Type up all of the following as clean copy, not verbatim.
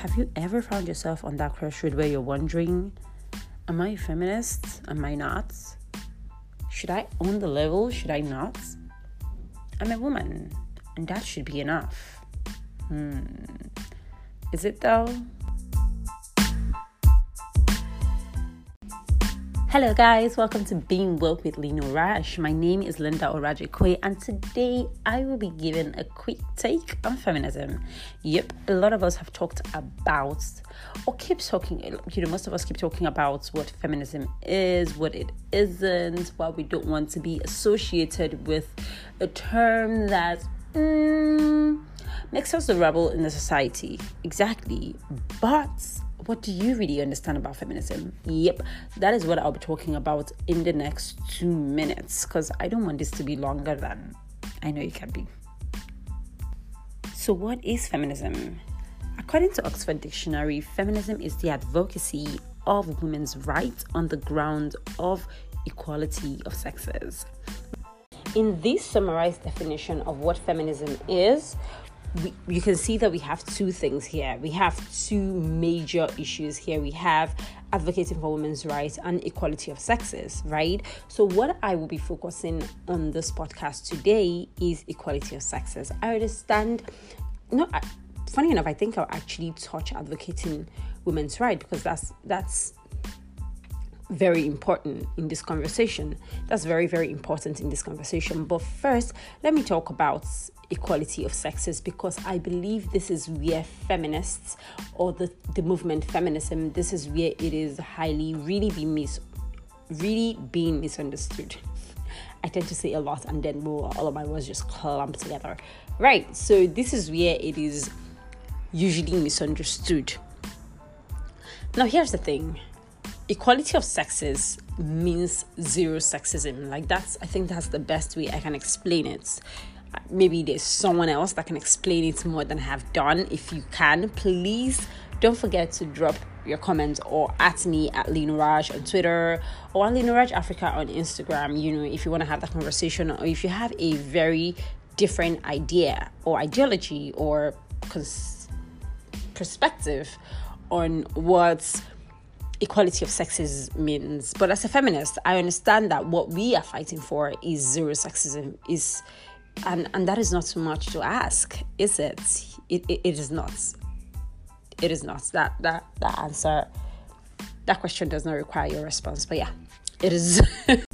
Have you ever found yourself on that crossroad where you're wondering, am I a feminist? Am I not? Should I own the label? Should I not? I'm a woman, and that should be enough. Is it though? Hello guys, welcome to Being Woke with Nino Raj. My name is Linda Orajekwe, and today I will be giving a quick take on feminism. Yep, a lot of us have talked about, or keep talking, most of us keep talking about what feminism is, what it isn't, why we don't want to be associated with a term that makes us a rebel in the society. Exactly, but what do you really understand about feminism? Yep, that is what I'll be talking about in the next 2 minutes, because I don't want this to be longer than I know it can be. So what is feminism? According to Oxford Dictionary, feminism is the advocacy of women's rights on the ground of equality of sexes. In this summarized definition of what feminism is, you can see that we have two things here. We have two major issues here. We have advocating for women's rights and equality of sexes, right? So what I will be focusing on this podcast today is equality of sexes. I understand, funny enough, I think I'll actually touch advocating women's rights, because that's very important in this conversation. That's very, very important in this conversation. But first, let me talk about equality of sexes, because I believe this is where feminists, or the movement feminism, this is where it is really being misunderstood. I tend to say a lot, and then all of my words just clump together. Right, so this is where it is usually misunderstood. Now here's the thing. Equality of sexes means zero sexism. I think that's the best way I can explain it. Maybe there's someone else that can explain it more than I have done. If you can, please don't forget to drop your comments, or at me at Lena Raj on Twitter, or at Lena Raj Africa on Instagram, if you want to have that conversation, or if you have a very different idea or ideology or perspective on what equality of sexes means. But as a feminist, I understand that what we are fighting for is zero sexism, and that is not too much to ask, is it? It is not. That answer, that question does not require your response. But yeah, it is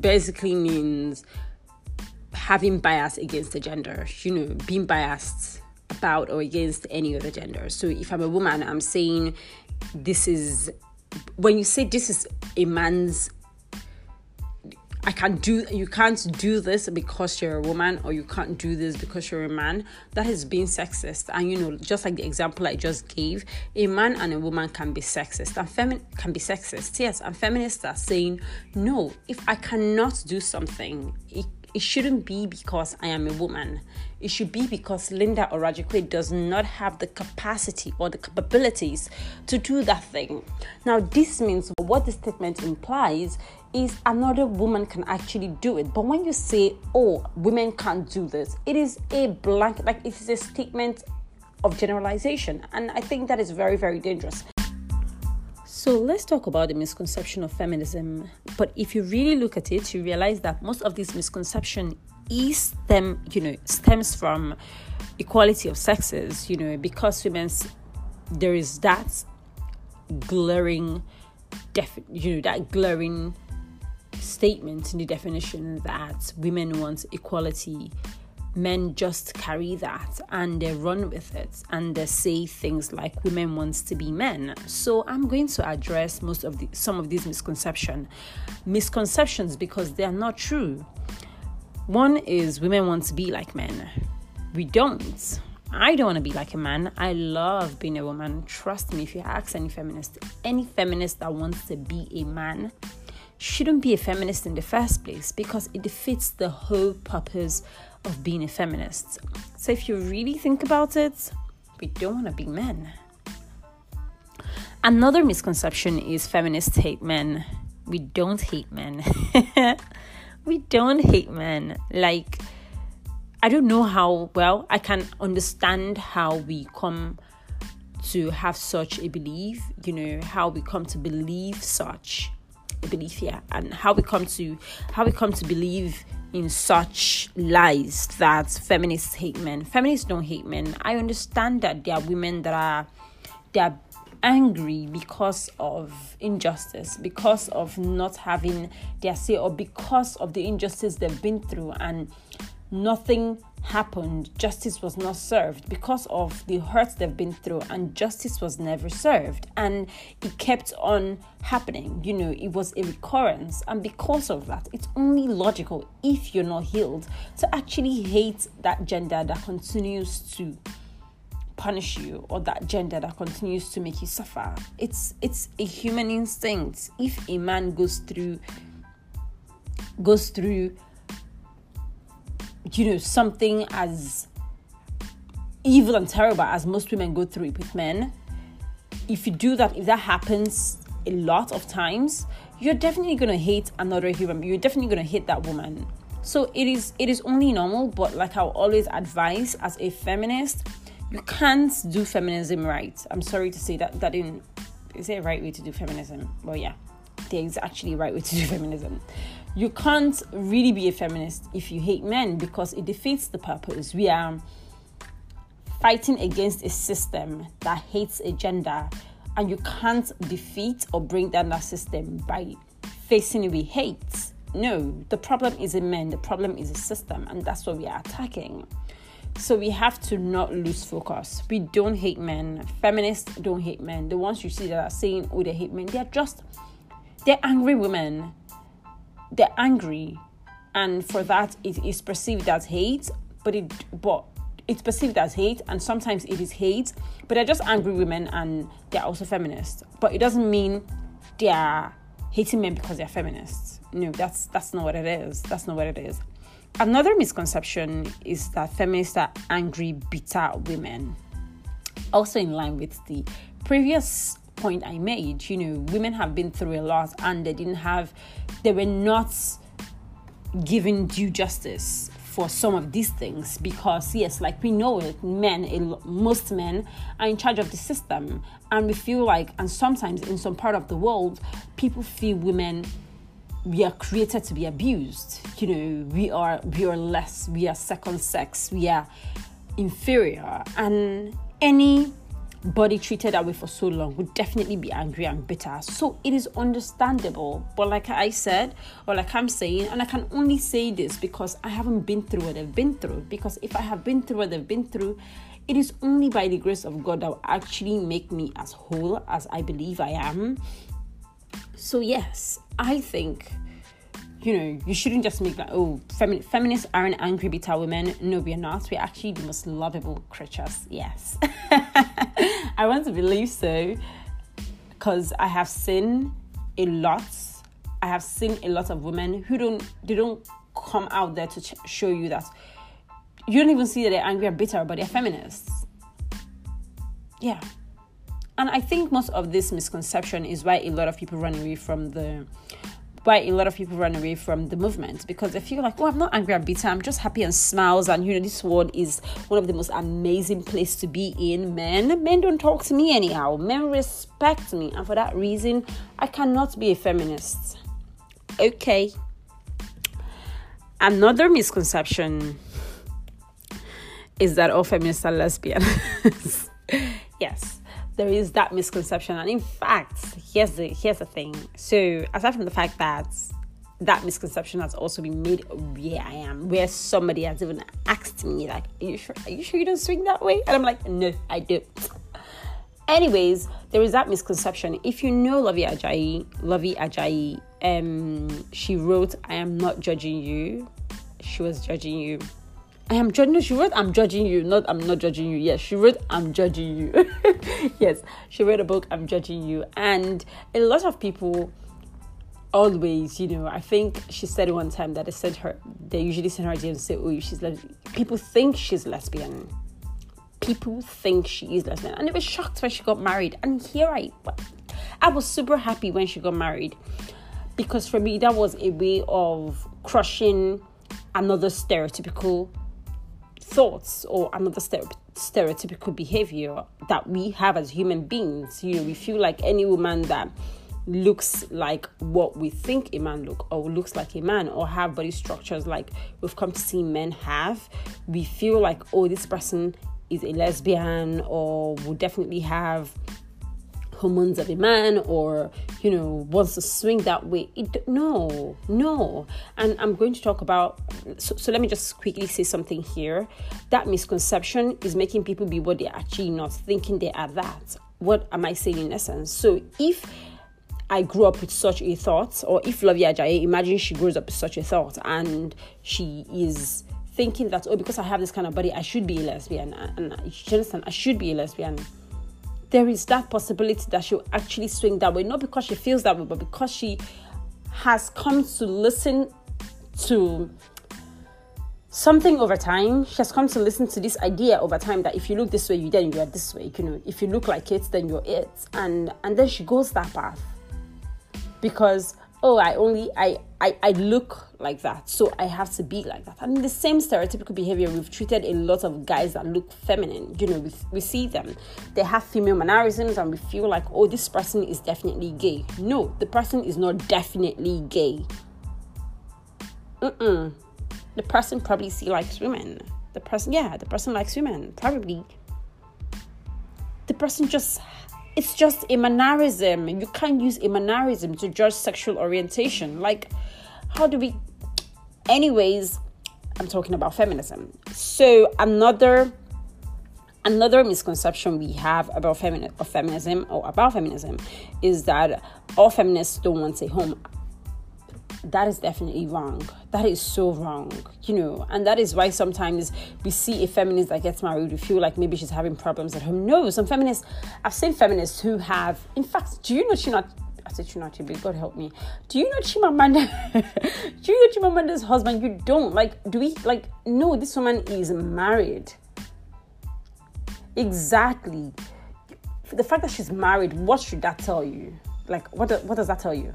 basically means having bias against the gender, being biased about or against any other gender. So if I'm a woman, I'm saying this is a man's, you can't do this because you're a woman, or you can't do this because you're a man, that is being sexist. And just like the example I just gave, a man and a woman can be sexist, and can be sexist, yes. And feminists are saying, no, if I cannot do something, it shouldn't be because I am a woman. It should be because Linda Orajekwe does not have the capacity or the capabilities to do that thing. Now, this means what the statement implies is another woman can actually do it. But when you say, oh, women can't do this, it is a blanket, it is a statement of generalization. And I think that is very, very dangerous. So let's talk about the misconception of feminism. But if you really look at it, you realize that most of this misconception stems from equality of sexes, because there is that glaring that glaring statement in the definition that women want equality. Men just carry that and they run with it, and they say things like women wants to be men. So I'm going to address some of these misconceptions, because they are not true. One is women want to be like men. We don't. I don't want to be like a man. I love being a woman. Trust me, if you ask any feminist that wants to be a man shouldn't be a feminist in the first place, because it defeats the whole purpose of being a feminist. So if you really think about it, we don't want to be men. Another misconception is feminists hate men. We don't hate men. We don't hate men. I don't know how, I can understand how we come to have such a belief, you know, how we come to believe such a belief, yeah, and how we come to believe in such lies that feminists hate men. Feminists don't hate men. I understand that there are women that are angry because of injustice, because of not having their say, or because of the injustice they've been through and nothing happened, justice was not served, because of the hurts they've been through and justice was never served, and it kept on happening, you know, it was a recurrence. And because of that, it's only logical, if you're not healed, to actually hate that gender that continues to punish you, or that gender that continues to make you suffer. It's a human instinct. If a man goes through you know, something as evil and terrible as most women go through with men, if that happens a lot of times, you're definitely going to hate another human. You're definitely going to hate that woman. So it is only normal. But like I always advise as a feminist, you can't do feminism right. I'm sorry to say that didn't... Is there a right way to do feminism? Well, yeah. There is actually a right way to do feminism. You can't really be a feminist if you hate men, because it defeats the purpose. We are fighting against a system that hates a gender, and you can't defeat or bring down that system by facing it with hate. No, the problem isn't men. The problem is a system, and that's what we are attacking. So we have to not lose focus. We don't hate men. Feminists don't hate men. The ones you see that are saying, oh, they hate men, they're angry women. They're angry. And for that, it is perceived as hate, but it's perceived as hate, and sometimes it is hate, but they're just angry women, and they're also feminists. But it doesn't mean they're hating men because they're feminists. No, that's not what it is. That's not what it is. Another misconception is that feminists are angry, bitter women. Also in line with the previous point I made, you know, women have been through a lot, and they were not given due justice for some of these things, because yes, like we know it, most men are in charge of the system, and we feel like, and sometimes in some part of the world, people feel we are created to be abused. You know, we are less, we are second sex, we are inferior, and anybody treated that way for so long would definitely be angry and bitter. So it is understandable. But like I said, or like I'm saying, and I can only say this because I haven't been through what they've been through, because if I have been through what they've been through, it is only by the grace of God that will actually make me as whole as I believe I am. So yes, I think, you know, you shouldn't just make like, oh, feminists aren't angry, bitter women. No, we are not. We're actually the most lovable creatures. Yes. I want to believe so, because I have seen a lot. I have seen a lot of women who don't come out there to show you that. You don't even see that they're angry or bitter, but they're feminists. Yeah. And I think most of this misconception is why a lot of people run away from the movement, because they feel like, oh, I'm not angry and bitter, I'm just happy and smiles, and you know, this world is one of the most amazing place to be in. Men don't talk to me anyhow, men respect me, and for that reason, I cannot be a feminist. Okay. Another misconception is that all feminists are lesbians. Yes. There is that misconception, and in fact, here's the thing. So aside from the fact that misconception has also been made where I am, where somebody has even asked me like, are you sure you don't swing that way? And I'm like, no, I do. Anyways, there is that misconception. If you know Luvvie Ajayi, she wrote I Am Not Judging You. She was judging you. I am judging. No, she wrote I'm Judging You, not I'm Not Judging You. Yes, she wrote I'm Judging You. Yes, she wrote a book, I'm Judging You. And a lot of people always, you know, I think she said one time that they usually send her DMs and say, oh, she's lesbian. People think she's lesbian. People think she is lesbian. And they were shocked when she got married. And here I was super happy when she got married, because for me, that was a way of crushing another stereotypical thoughts or another stereotypical behavior that we have as human beings. You know, we feel like any woman that looks like what we think a man look, or looks like a man, or have body structures like we've come to see men have, we feel like, oh, this person is a lesbian, or will definitely have hormones of a man, or, you know, wants to swing that way. No. And I'm going to talk about, so let me just quickly say something here. That misconception is making people be what they're actually not, thinking they are that. What am I saying in essence? So if I grew up with such a thought, or if Luvvie Ajayi, imagine she grows up with such a thought, and she is thinking that, oh, because I have this kind of body, I should be a lesbian, and you understand, I should be a lesbian. There is that possibility that she'll actually swing that way, not because she feels that way, but because she has come to listen to something over time. She has come to listen to this idea over time that if you look this way, you are this way. You know, if you look like it, then you're it, and then she goes that path because, oh, I look like that, so I have to be like that. I mean, the same stereotypical behavior, we've treated a lot of guys that look feminine. You know, we see them, they have female mannerisms, and we feel like, oh, this person is definitely gay. No, the person is not definitely gay. The person probably likes women. The person likes women, probably. The person just... It's just a mannerism. You can't use a mannerism to judge sexual orientation. Like, how do we... Anyways, I'm talking about feminism. So another misconception we have about feminism is that all feminists don't want a home. That is definitely wrong. That is so wrong, you know. And that is why sometimes we see a feminist that gets married, we feel like maybe she's having problems at home. No, some feminists, I've seen feminists who have, in fact, do you know Chimamanda? Do you know Chimamanda's husband? You don't. No, this woman is married. Exactly. The fact that she's married, what should that tell you? What does that tell you?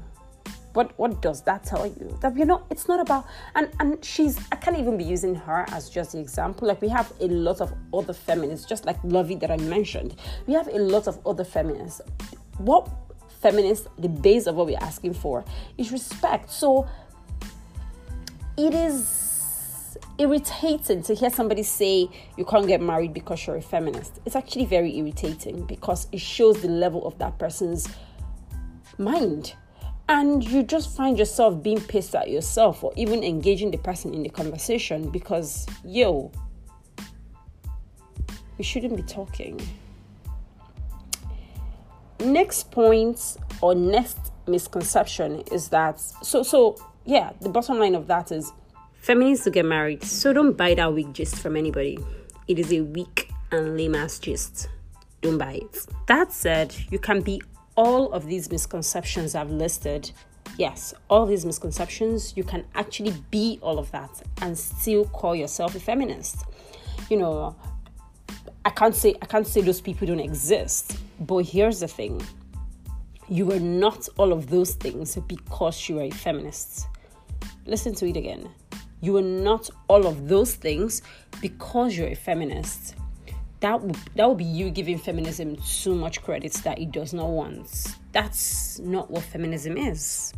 What does that tell you? That, you know, it's not about... And she's... I can't even be using her as just the example. Like, we have a lot of other feminists, just like Luvvie that I mentioned. We have a lot of other feminists. What feminists, the base of what we're asking for is respect. So, it is irritating to hear somebody say, you can't get married because you're a feminist. It's actually very irritating because it shows the level of that person's mind. And you just find yourself being pissed at yourself or even engaging the person in the conversation because, we shouldn't be talking. Next point or next misconception is that, the bottom line of that is feminists who get married, so don't buy that weak gist from anybody. It is a weak and lame-ass gist. Don't buy it. That said, you can be all of these misconceptions I've listed, you can actually be all of that and still call yourself a feminist. You know, I can't say those people don't exist, but here's the thing. You are not all of those things because you are a feminist. Listen to it again. You are not all of those things because you're a feminist. That would be you giving feminism so much credit that it does not want. That's not what feminism is.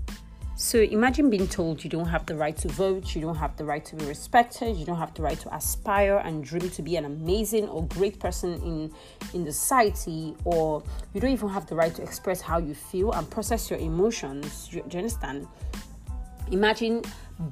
So imagine being told you don't have the right to vote, you don't have the right to be respected, you don't have the right to aspire and dream to be an amazing or great person in the society, or you don't even have the right to express how you feel and process your emotions. Do you understand? Imagine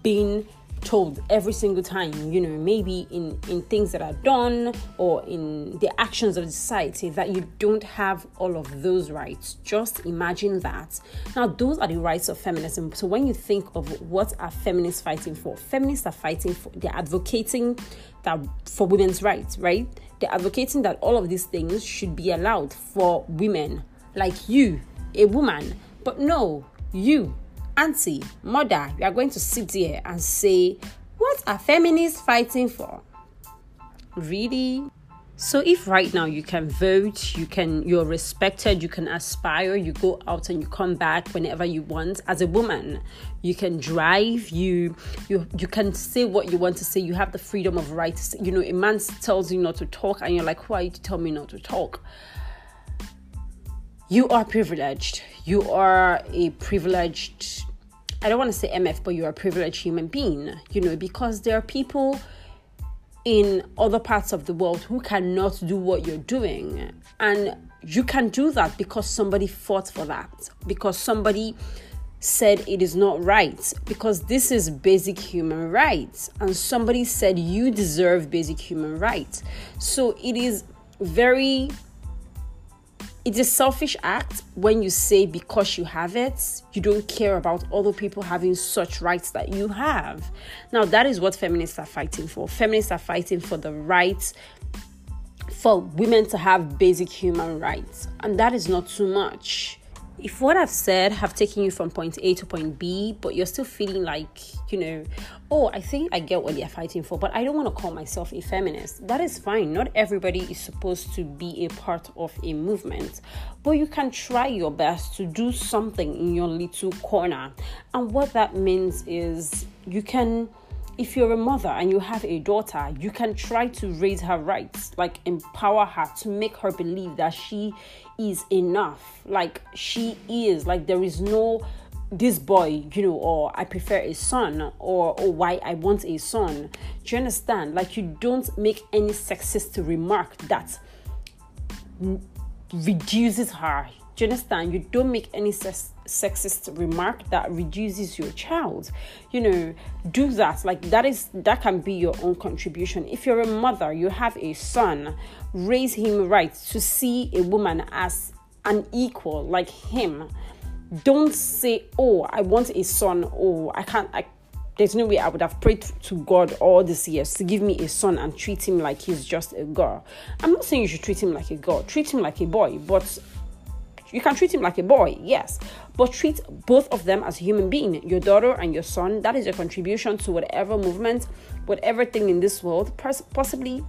being told every single time, you know, maybe in things that are done or in the actions of the society, that you don't have all of those rights. Just imagine that. Now, those are the rights of feminism. So when you think of what are feminists fighting for, they're advocating that for women's rights, right? They're advocating that all of these things should be allowed for women, like you, a woman. But no, you, auntie, mother, you are going to sit here and say, what are feminists fighting for? Really? So if right now you can vote, you're respected, you can aspire, you go out and you come back whenever you want. As a woman, you can drive, you can say what you want to say, you have the freedom of right to say, a man tells you not to talk and you're like, who are you to tell me not to talk? You are privileged. You are a privileged, I don't want to say MF, but you are a privileged human being, because there are people in other parts of the world who cannot do what you're doing. And you can do that because somebody fought for that, because somebody said it is not right, because this is basic human rights. And somebody said you deserve basic human rights. So it's a selfish act when you say because you have it, you don't care about other people having such rights that you have. Now, that is what feminists are fighting for. Feminists are fighting for the right for women to have basic human rights. And that is not too much. If what I've said have taken you from point A to point B, but you're still feeling like, I think I get what they're fighting for, but I don't want to call myself a feminist. That is fine. Not everybody is supposed to be a part of a movement, but you can try your best to do something in your little corner. And what that means is you can, if you're a mother and you have a daughter, you can try to raise her rights, like empower her to make her believe that she is enough. Like she is, like there is no this boy, or I prefer a son, or why I want a son. Do you understand? Like you don't make any sexist remark that reduces her. Do you understand? You don't make any sexist remark that reduces your child. Do that. Like that can be your own contribution. If you're a mother, you have a son, raise him right to see a woman as an equal, like him. Don't say, I want a son. There's no way I would have prayed to God all these years to give me a son and treat him like he's just a girl. I'm not saying you should treat him like a girl. Treat him like a boy, but you can treat him like a boy, yes, but treat both of them as a human being, your daughter and your son. That is your contribution to whatever movement, whatever thing in this world, possibly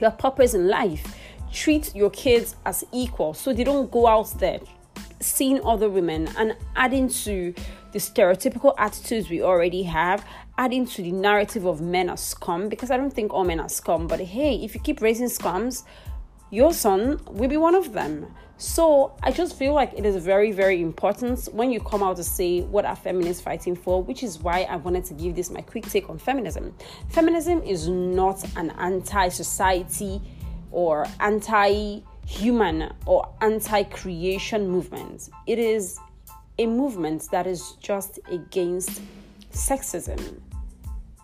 your purpose in life. Treat your kids as equal so they don't go out there seeing other women and adding to the stereotypical attitudes we already have, adding to the narrative of men as scum, because I don't think all men are scum, but hey, if you keep raising scums, your son will be one of them. So I just feel like it is very, very important when you come out to say what are feminists fighting for, which is why I wanted to give this my quick take on feminism. Feminism is not an anti-society or anti-human or anti-creation movement. It is a movement that is just against sexism.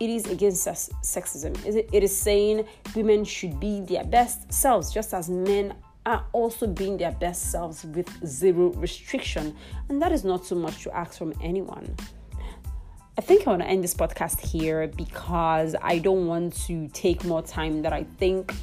It is against sexism. It is saying women should be their best selves, just as men are also being their best selves with zero restriction. And that is not too much to ask from anyone. I think I want to end this podcast here because I don't want to take more time than I think.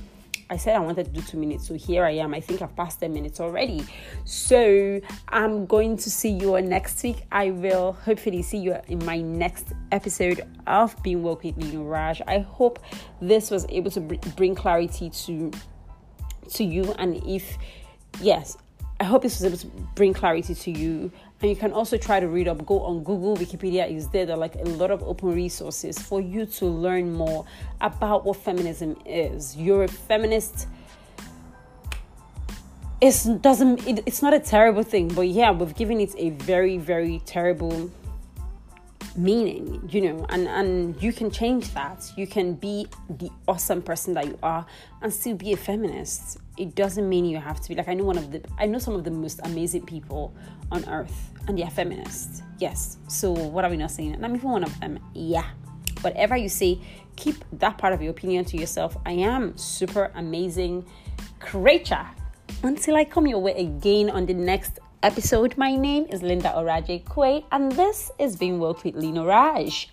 I said I wanted to do 2 minutes, so here I am. I think I've passed 10 minutes already. So I'm going to see you all next week. I will hopefully see you in my next episode of Being Woke with Nino Raj. I hope this was able to bring clarity to you. And I hope this was able to bring clarity to you. And you can also try to read up. Go on Google, Wikipedia is there. There are like a lot of open resources for you to learn more about what feminism is. You're a feminist. It's not a terrible thing, but yeah, we've given it a very, very terrible meaning, and you can change that. You can be the awesome person that you are and still be a feminist. It doesn't mean you have to be like, I know some of the most amazing people on earth and they're feminists. Yes. So what are we not saying? And I'm even one of them. Yeah. Whatever you say, keep that part of your opinion to yourself. I am super amazing creature. Until I come your way again on the next episode, my name is Linda Orajekwe, and this is Being Woke with Lena Raj.